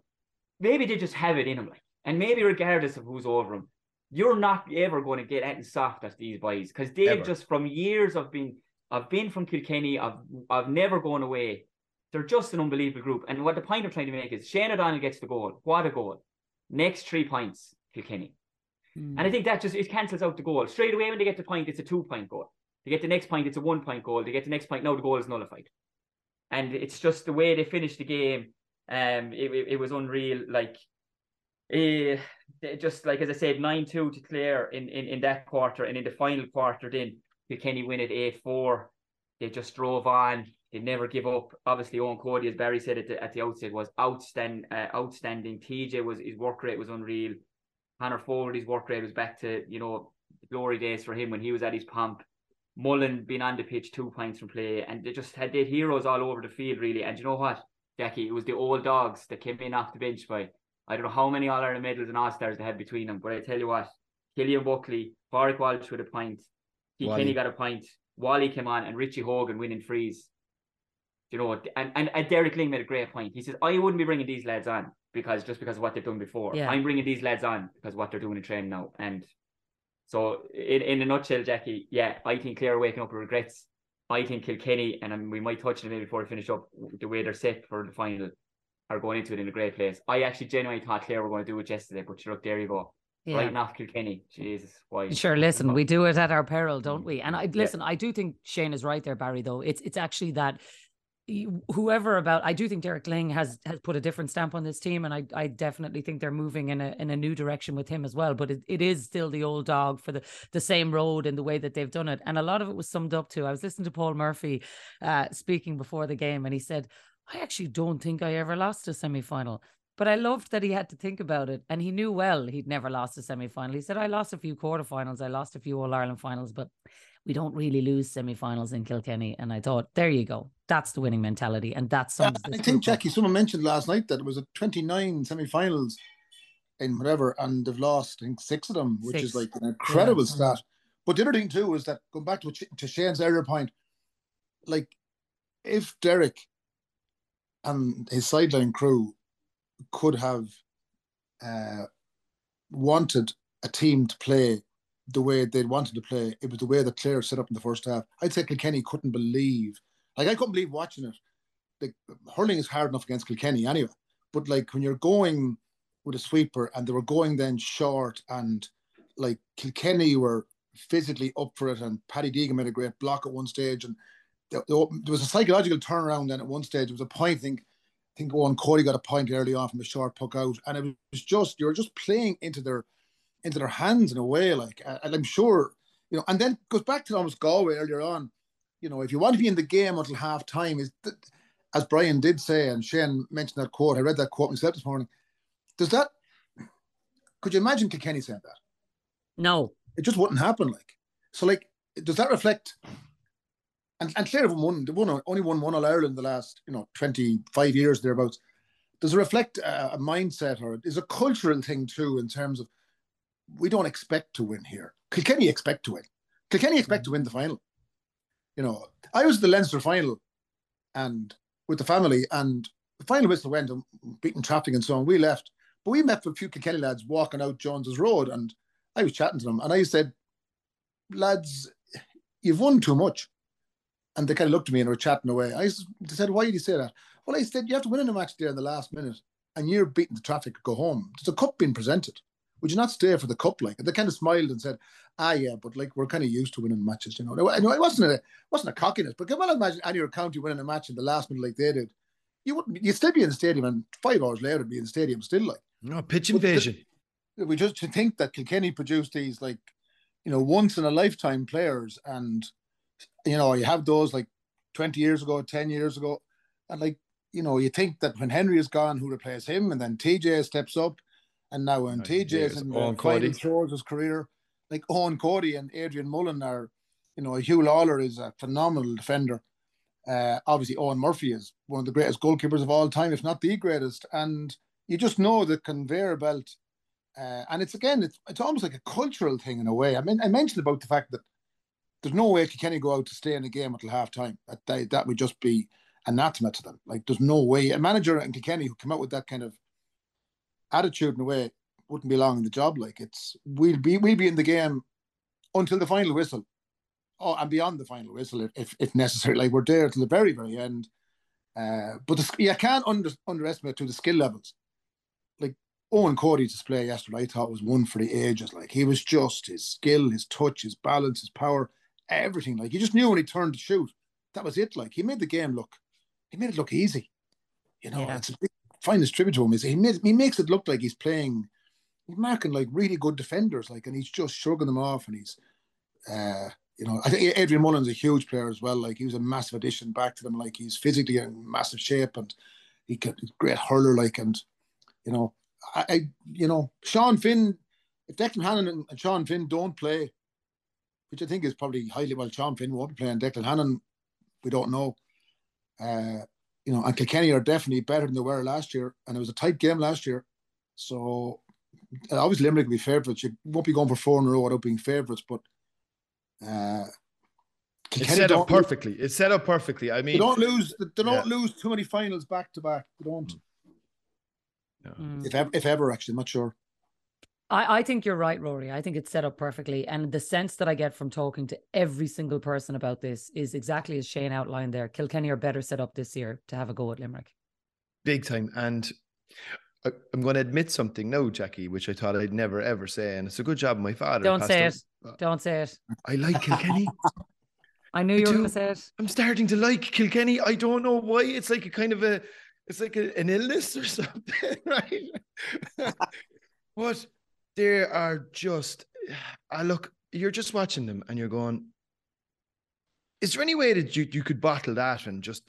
maybe they just have it in them. Like. And maybe regardless of who's over them, you're not ever going to get anything soft at these boys. Because they've just, from years I've been from Kilkenny, I've never gone away. They're just an unbelievable group. And what the point I'm trying to make is, Shane O'Donnell gets the goal. What a goal. Next 3 points, Kilkenny. And I think that just, it cancels out the goal. Straight away when they get the point, it's a 2-point goal. They get the next point, it's a 1-point goal. They get the next point, now the goal is nullified. And it's just the way they finish the game. It was unreal. Like, just like as I said, 9-2 to Clare in that quarter, and in the final quarter, then Kilkenny win at 8-4. They just drove on. They never give up. Obviously, Eoin Cody, as Barry said at the outset, was outstanding. TJ his work rate was unreal. Conor Fogarty's work rate was back to glory days for him when he was at his pomp. Mullen being on the pitch 2 points from play, and they just had their heroes all over the field, really. And you know what, Jackie, it was the old dogs that came in off the bench by I don't know how many All-Ireland medals and All-Stars they had between them, but I tell you what, Killian Buckley, Barry Walsh with a point, Kenny got a point, Wally came on, and Richie Hogan winning freeze. And Derek Ling made a great point. He says, I wouldn't be bringing these lads on because of what they've done before. Yeah. I'm bringing these lads on because of what they're doing in training now. And so in a nutshell, Jackie, yeah, I think Clare are waking up with regrets. I think Kilkenny, and we might touch on it maybe before we finish up, the way they're set for the final, are going into it in a great place. I actually genuinely thought Clare were going to do it yesterday, but look, there you go. Yeah. Right off Kilkenny. Jesus, why? Sure, listen, we do it at our peril, don't we? And I do think Shane is right there, Barry, though. It's actually that... I do think Derek Ling has put a different stamp on this team, and I definitely think they're moving in a new direction with him as well, but it is still the old dog for the same road and the way that they've done it. And a lot of it was summed up to, I was listening to Paul Murphy speaking before the game, and he said, I actually don't think I ever lost a semi-final. But I loved that he had to think about it, and he knew well he'd never lost a semi-final. He said, I lost a few quarterfinals, I lost a few All-Ireland finals, but we don't really lose semi-finals in Kilkenny. And I thought, there you go. That's the winning mentality. And that sums this. I think, Jackie, someone mentioned last night that it was a 29 semi-finals in whatever, and they've lost, I think, six of them, which is like an incredible stat. But the other thing, too, is that going back to Shane's earlier point, like, if Derek and his sideline crew could have wanted a team to play the way they'd wanted to play, it was the way that Clare set up in the first half. I'd say Kilkenny couldn't believe. Like, I couldn't believe watching it. Like, hurling is hard enough against Kilkenny anyway. But, like, when you're going with a sweeper and they were going then short, and, like, Kilkenny were physically up for it, and Paddy Deegan made a great block at one stage, and there was a psychological turnaround then at one stage. There was a point, I think Eoin Cody got a point early on from a short puck out, and it was just, you were just playing into their hands in a way, like, and I'm sure, and then goes back to almost Galway earlier on, if you want to be in the game until half time, as Brian did say, and Shane mentioned that quote, I read that quote myself this morning, could you imagine Kilkenny saying that? No. It just wouldn't happen, so does that reflect, and Clare have only won one All-Ireland in the last, 25 years thereabouts, does it reflect a mindset, or is a cultural thing too, in terms of, we don't expect to win here. Kilkenny expect to win. Kilkenny expect to win the final. I was at the Leinster final and with the family, and the final whistle went, and beaten traffic and so on. We left, but we met with a few Kilkenny lads walking out Jones's Road, and I was chatting to them, and I said, lads, you've won too much. And they kind of looked at me and were chatting away. They said, why did you say that? Well, I said, you have to win in a match there in the last minute, and you're beating the traffic to go home. There's a cup being presented. Would you not stay for the cup? Like, and they kind of smiled and said, "Ah, yeah, but like we're kind of used to winning matches, Anyway, it wasn't a cockiness, but can well imagine Annie County winning a match in the last minute like they did. You'd still be in the stadium, and 5 hours later, it'd be in the stadium still, like. No pitch invasion. We just think that Kilkenny produced these once in a lifetime players, and you have those like 20 years ago, 10 years ago, and you think that when Henry is gone, who replaces him, and then TJ steps up. And now when TJ's in the final throws his career, like Eoin Cody and Adrian Mullen are, Hugh Lawlor is a phenomenal defender. Obviously, Eoin Murphy is one of the greatest goalkeepers of all time, if not the greatest. And you just know the conveyor belt. And it's almost like a cultural thing in a way. I mean, I mentioned about the fact that there's no way Kilkenny go out to stay in the game until half-time. That would just be anathema to them. Like, there's no way. A manager in Kilkenny who came out with that kind of attitude in a way wouldn't be long in the job. Like, we'll be in the game until the final whistle, and beyond the final whistle if necessary. Like, we're there till the very, very end. But you can't underestimate the skill levels. Like, Eoin Cody's display yesterday, I thought, was one for the ages. Like, he was just, his skill, his touch, his balance, his power, everything. Like, you just knew when he turned to shoot, that was it. Like, he made it look easy. It's a big finest tribute to him is he makes it look like he's marking like really good defenders, like, and he's just shrugging them off, and he's, I think Adrian Mullen's a huge player as well. Like, he was a massive addition back to them. Like, he's physically in massive shape, and he's a great hurler. Like, and Sean Finn. If Declan Hannon and Sean Finn don't play, which I think is probably highly, well, Sean Finn won't be playing. Declan Hannon, we don't know. And Kilkenny are definitely better than they were last year, and it was a tight game last year. So obviously Limerick will be favourites. You won't be going for four in a row without being favourites, but. It's set up perfectly. I mean, they don't lose too many finals back to back. They don't. No. If ever, actually, I'm not sure. I think you're right, Rory. I think it's set up perfectly. And the sense that I get from talking to every single person about this is exactly as Shane outlined there. Kilkenny are better set up this year to have a go at Limerick. Big time. And I'm going to admit something now, Jackie, which I thought I'd never, ever say. And it's a good job my father. Don't say it. Don't say it. I like Kilkenny. I knew you were going to say it. I'm starting to like Kilkenny. I don't know why. It's like an illness or something, right? What? They are just, look, you're just watching them and you're going, is there any way that you could bottle that and just,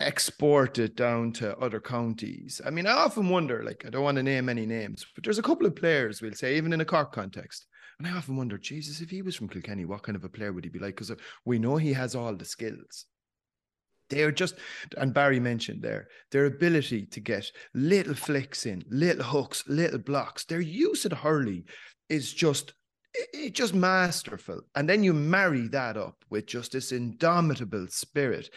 export it down to other counties? I mean, I often wonder, like, I don't want to name any names, but there's a couple of players, we'll say, even in a Cork context. And I often wonder, Jesus, if he was from Kilkenny, what kind of a player would he be like? Because we know he has all the skills. They're just, and Barry mentioned there, their ability to get little flicks in, little hooks, little blocks. Their use at hurling is just, it's just masterful. And then you marry that up with just this indomitable spirit.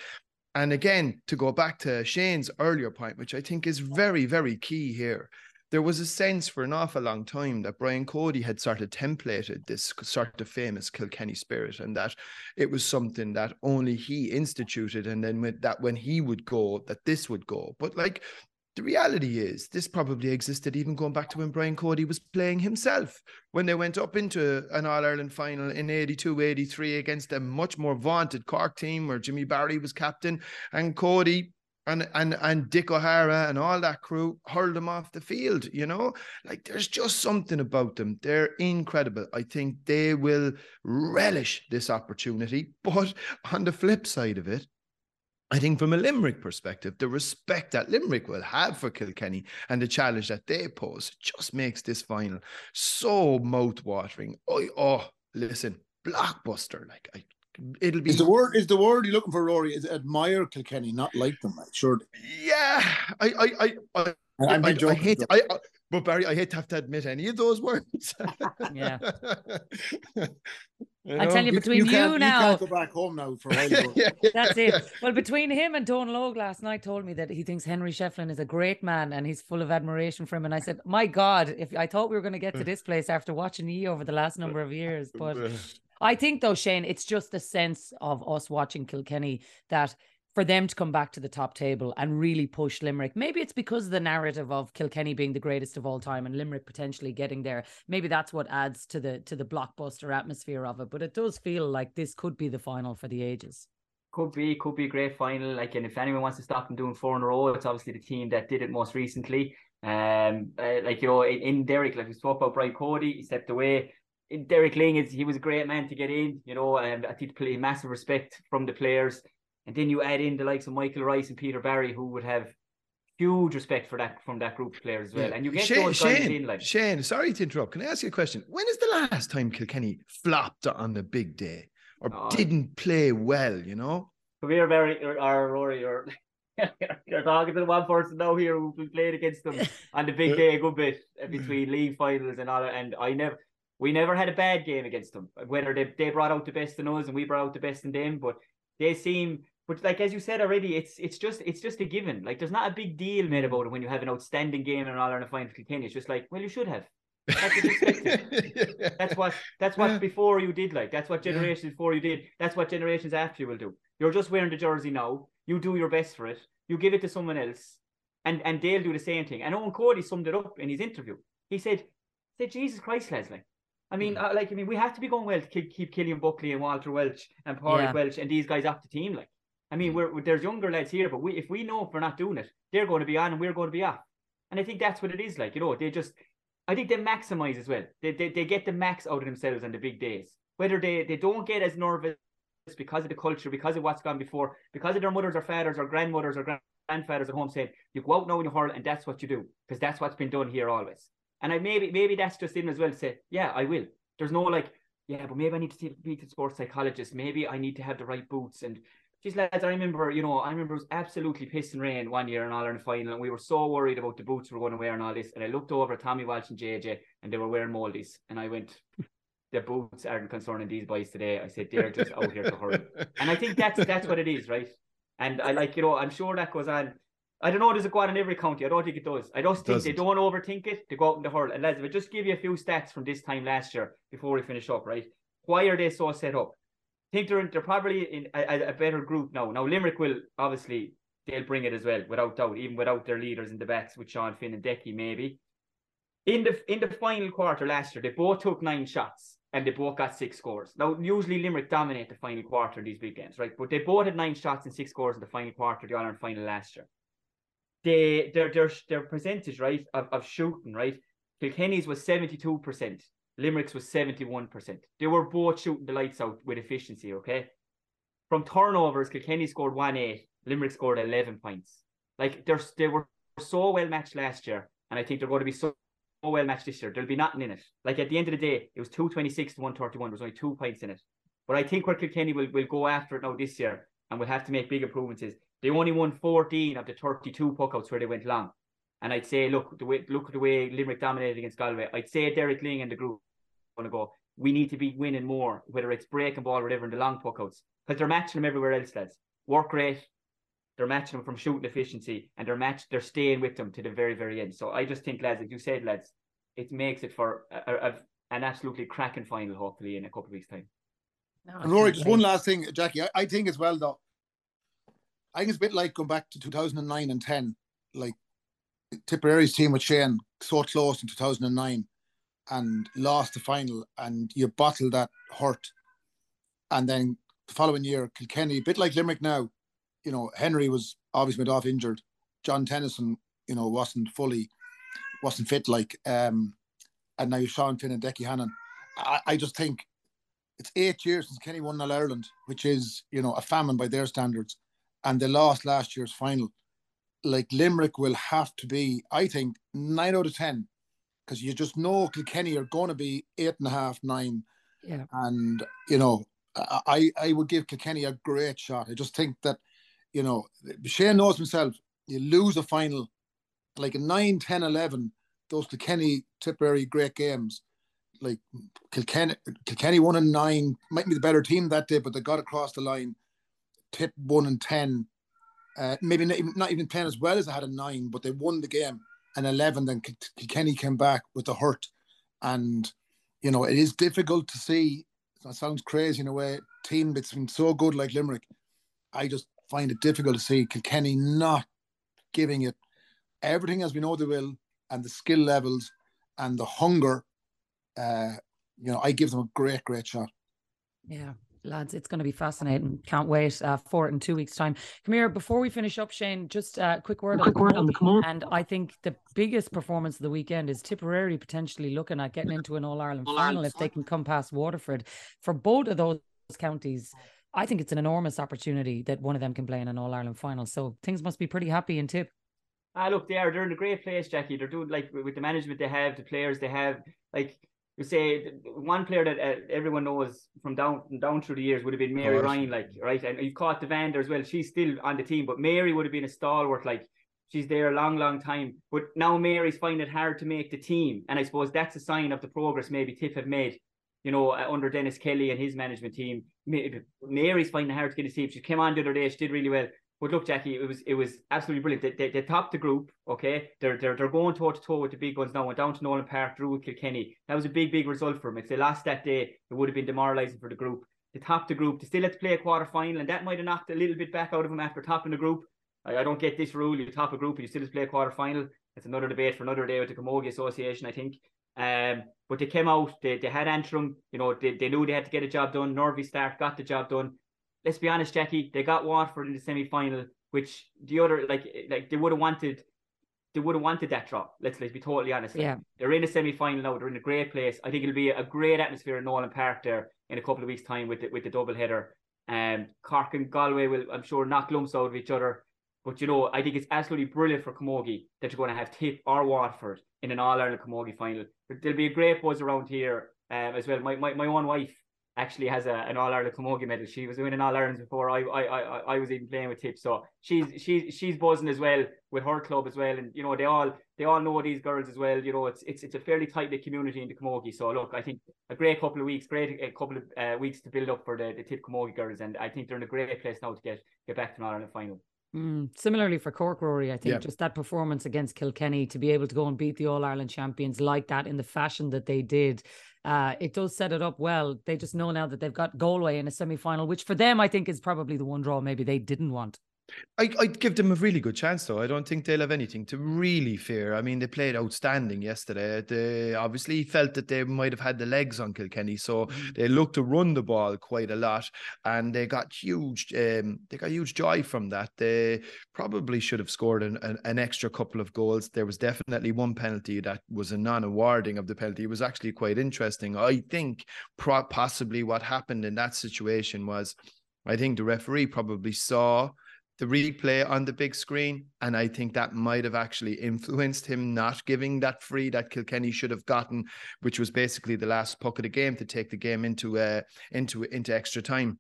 And again, to go back to Shane's earlier point, which I think is very, very key here, there was a sense for an awful long time that Brian Cody had sort of templated this sort of famous Kilkenny spirit, and that it was something that only he instituted, and then when he would go, that this would go. But like, the reality is this probably existed even going back to when Brian Cody was playing himself, when they went up into an All-Ireland final in 82-83 against a much more vaunted Cork team where Jimmy Barry was captain, and Cody and Dick O'Hara and all that crew hurled them off the field, Like, there's just something about them. They're incredible. I think they will relish this opportunity. But on the flip side of it, I think from a Limerick perspective, the respect that Limerick will have for Kilkenny and the challenge that they pose just makes this final so mouth-watering. Oh, listen, blockbuster. Like, it'll be. Is the word you're looking for, Rory? Is admire Kilkenny, not like them? Sure. Yeah, I'm joking. But Barry, I hate to have to admit any of those words. Yeah. I tell you, between you now, you can't go back home now for a while. Yeah. That's it. Well, between him and Donal Óg last night told me that he thinks Henry Shefflin is a great man and he's full of admiration for him. And I said, my God, if I thought we were going to get to this place after watching you over the last number of years, but. I think, though, Shane, it's just the sense of us watching Kilkenny that for them to come back to the top table and really push Limerick, maybe it's because of the narrative of Kilkenny being the greatest of all time and Limerick potentially getting there. Maybe that's what adds to the blockbuster atmosphere of it. But it does feel like this could be the final for the ages. Could be a great final. Like, and if anyone wants to stop them doing four in a row, it's obviously the team that did it most recently. In Derek, like we spoke about Brian Cody, he stepped away. Derek Ling, he was a great man to get in, and I think play massive respect from the players. And then you add in the likes of Michael Rice and Peter Barry, who would have huge respect for that from that group of players as well. Yeah. And you get those guys in. Like, Shane, sorry to interrupt. Can I ask you a question? When is the last time Kilkenny flopped on the big day or didn't play well, Peter Barry or Rory or... You're talking to the one person now here who played against them on the big day a good bit between league finals and all that. And we never had a bad game against them, whether they brought out the best in us and we brought out the best in them, but like, as you said already, it's just a given. Like, there's not a big deal made about it when you have an outstanding game and an All-Ireland final for Kilkenny. It's just like, well, you should have. That's what you expected. Yeah. That's what before you did, like. That's what generations before you did. That's what generations after you will do. You're just wearing the jersey now. You do your best for it. You give it to someone else, and they'll do the same thing. And Eoin Cody summed it up in his interview. He said, Jesus Christ, Leslie. I mean, we have to be going well to keep Killian Buckley and Walter Welch and Paul Welch and these guys off the team. Like, I mean, there's younger lads here, but if we know if we're not doing it, they're going to be on and we're going to be off. And I think that's what it is like, you know. I think they maximise as well. They get the max out of themselves on the big days. Whether they don't get as nervous because of the culture, because of what's gone before, because of their mothers or fathers or grandmothers or grandfathers at home saying, you go out now and you hurl and that's what you do, because that's what's been done here always. And maybe that's just in as well to say, yeah, I will. There's no like, yeah, but maybe I need to be a sports psychologist. Maybe I need to have the right boots. And geez, lads, I remember it was absolutely pissing rain one year in All-Ireland final, and we were so worried about the boots we were going to wear and all this. And I looked over at Tommy Walsh and JJ, and they were wearing Moldies. And I went, the boots aren't concerning these boys today. I said, they're just out here to hurl. And I think that's what it is, right? And I like, you know, I'm sure that goes on. I don't know, does it go on in every county? I don't think it does. I just think they don't overthink it. They go out in the hurl. And lads, if I just give you a few stats from this time last year before we finish up, right? Why are they so set up? I think they're probably in a better group now. Now, Limerick will, obviously, they'll bring it as well, without doubt, even without their leaders in the backs with Sean Finn and Decky, maybe. In the final quarter last year, they both took 9 shots and they both got 6 scores. Now, usually Limerick dominate the final quarter in these big games, right? But they both had 9 shots and 6 scores in the final quarter of the All-Ireland final last year. Their percentage, right, of shooting, right? Kilkenny's was 72%. Limerick's was 71%. They were both shooting the lights out with efficiency, okay? From turnovers, Kilkenny scored 1-8. Limerick scored 11 points. Like, they were so well-matched last year, and I think they're going to be so well-matched this year. There'll be nothing in it. Like, at the end of the day, it was 226 to 131. There was only 2 points in it. But I think where Kilkenny will go after it now this year, and will have to make big improvements, is they only won 14 of the 32 puckouts where they went long. And I'd say, look at the way Limerick dominated against Galway. I'd say Derek Ling and the group going to go, we need to be winning more, whether it's breaking ball or whatever, in the long puckouts, because they're matching them everywhere else, lads. Work rate, they're matching them from shooting efficiency, and they're staying with them to the very, very end. So I just think, lads, as you said, lads, it makes it for an absolutely cracking final, hopefully, in a couple of weeks' time. No, and Rory, just one last thing, Jackie. I think as well, though, I think it's a bit like going back to 2009 and 10, like Tipperary's team with Shane, so close in 2009 and lost the final, and you bottled that hurt. And then the following year, Kilkenny, a bit like Limerick now, you know, Henry was obviously went off injured. John Tennyson, you know, wasn't fit, like, and now Sean Finn and Decky Hannon. I just think it's 8 years since Kenny won All-Ireland, which is, you know, a famine by their standards. And they lost last year's final. Like, Limerick will have to be, I think, 9 out of 10, because you just know Kilkenny are going to be 8.5, 9. Yeah. And, you know, I would give Kilkenny a great shot. I just think that, you know, Shane knows himself, you lose a final, like a 9, 10, 11, those Kilkenny, Tipperary great games. Like, Kilkenny won in 9, might be the better team that day, but they got across the line. Tip won in 10. Maybe not even 10 as well as they had a 9, but they won the game and 11. Then Kilkenny came back with the hurt. And, you know, it is difficult to see. That sounds crazy in a way. A team that's been so good like Limerick, I just find it difficult to see Kilkenny not giving it everything as we know they will, and the skill levels and the hunger. You know, I give them a great, great shot. Yeah. Lads, it's going to be fascinating. Can't wait for it in 2 weeks' time. Come here, before we finish up, Shane, just a quick word on the Come On. And I think the biggest performance of the weekend is Tipperary potentially looking at getting into an All-Ireland final if they can come past Waterford. For both of those counties, I think it's an enormous opportunity that one of them can play in an All-Ireland final. So things must be pretty happy in Tip. Look, they're in a great place, Jackie. They're doing, like, with the management they have, the players they have, like... You say one player that everyone knows from down through the years would have been Mary Ryan, like, right? And you've caught the Vander as well. She's still on the team, but Mary would have been a stalwart, like, she's there a long, long time. But now Mary's finding it hard to make the team. And I suppose that's a sign of the progress maybe Tiff have made, you know, under Dennis Kelly and his management team. Mary's finding it hard to get a team. She came on the other day, she did really well. But look, Jackie, it was absolutely brilliant. They topped the group, okay? They're going toe-to-toe with the big ones now, and down to Nolan Park, drew with Kilkenny. That was a big, big result for them. If they lost that day, it would have been demoralising for the group. They topped the group. They still had to play a quarter-final, and that might have knocked a little bit back out of them after topping the group. I don't get this rule. You top a group and you still have to play a quarter-final. That's another debate for another day with the Camogie Association, I think. But they came out. They had Antrim. You know, they knew they had to get a job done. Nervy start, got the job done. let's be honest, Jackie, they got Watford in the semi-final, which the other, like they would have wanted that drop. Let's be totally honest. Like, yeah. They're in a semi-final now. They're in a great place. I think it'll be a great atmosphere in Nolan Park there in a couple of weeks' time with the double header. Cork and Galway will, I'm sure, knock lumps out of each other. But, you know, I think it's absolutely brilliant for Camogie that you're going to have Tip or Watford in an All-Ireland Camogie final. But there'll be a great buzz around here as well. My own wife actually has an All-Ireland Camogie medal. She was winning All-Irelands before I was even playing with Tip. So she's buzzing as well with her club as well. And, you know, they all know these girls as well. You know, it's a fairly tight-knit community in the Camogie. So, look, I think a great couple of weeks to build up for the Tip Camogie girls. And I think they're in a great place now to get back to an All-Ireland final. Similarly for Cork, Rory, I think just that performance against Kilkenny, to be able to go and beat the All-Ireland champions like that in the fashion that they did, it does set it up well. They just know now that they've got Galway in a semi-final, which for them I think is probably the one draw maybe they didn't want. I'd give them a really good chance, though. I don't think they'll have anything to really fear. I mean, they played outstanding yesterday. They obviously felt that they might have had the legs on Kilkenny, so they looked to run the ball quite a lot, and they got huge joy from that. They probably should have scored an extra couple of goals. There was definitely one penalty that was a non-awarding of the penalty. It was actually quite interesting. I think possibly what happened in that situation was, I think the referee probably saw the replay on the big screen, and I think that might have actually influenced him not giving that free that Kilkenny should have gotten, which was basically the last puck of the game to take the game into extra time.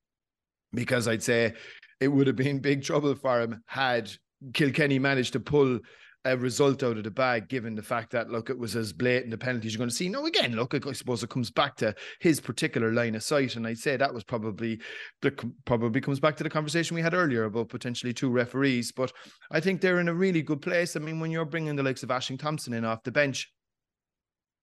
Because I'd say it would have been big trouble for him had Kilkenny managed to pull a result out of the bag, given the fact that, look, it was as blatant a penalty as you're going to see. Now, again, look, I suppose it comes back to his particular line of sight, and I'd say that was probably comes back to the conversation we had earlier about potentially two referees. But I think they're in a really good place. I mean, when you're bringing the likes of Aisling Thompson in off the bench,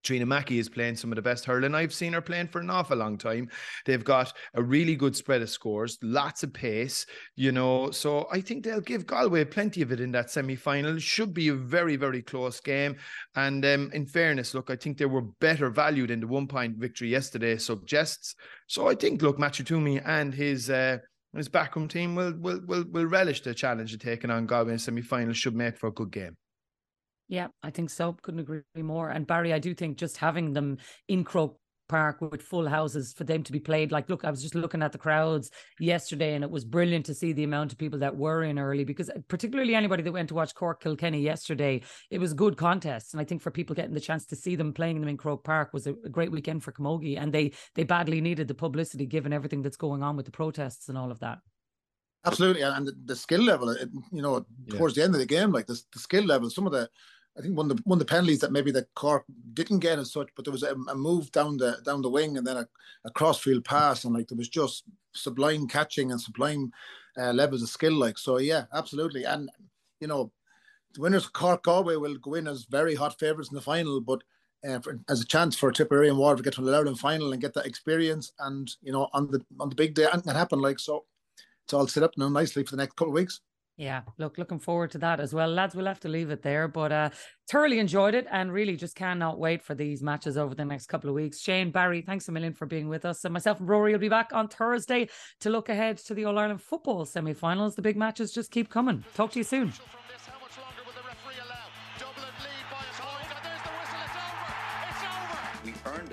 Trina Mackey is playing some of the best hurling I've seen her playing for an awful long time. They've got a really good spread of scores, lots of pace, you know. So I think they'll give Galway plenty of it in that semi-final. Should be a very, very close game. And in fairness, look, I think they were better valued in the 1-point victory yesterday suggests. So I think, look, Matthew Toomey and his backroom team will relish the challenge of taking on Galway in the semi-final. Should make for a good game. Yeah, I think so. Couldn't agree more. And Barry, I do think just having them in Croke Park with full houses for them to be played. Like, look, I was just looking at the crowds yesterday, and it was brilliant to see the amount of people that were in early, because particularly anybody that went to watch Cork Kilkenny yesterday, it was a good contest. And I think for people getting the chance to see them, playing them in Croke Park was a great weekend for Camogie, and they badly needed the publicity given everything that's going on with the protests and all of that. Absolutely. And the skill level, towards the end of the game, like the skill level, some of the, I think one of the penalties that maybe the Cork didn't get as such, but there was a move down the wing and then a crossfield pass, and like there was just sublime catching and sublime levels of skill. Like, so yeah, absolutely. And you know, the winners of Cork Galway will go in as very hot favourites in the final, but as a chance for Tipperary and Waterford to get to an All-Ireland final and get that experience, and you know, on the big day, and that happened. Like, so it's all set up now nicely for the next couple of weeks. Yeah, looking forward to that as well. Lads, we'll have to leave it there, but thoroughly enjoyed it and really just cannot wait for these matches over the next couple of weeks. Shane, Barry, thanks a million for being with us. And myself and Rory will be back on Thursday to look ahead to the All-Ireland football semi-finals. The big matches just keep coming. Talk to you soon. Earned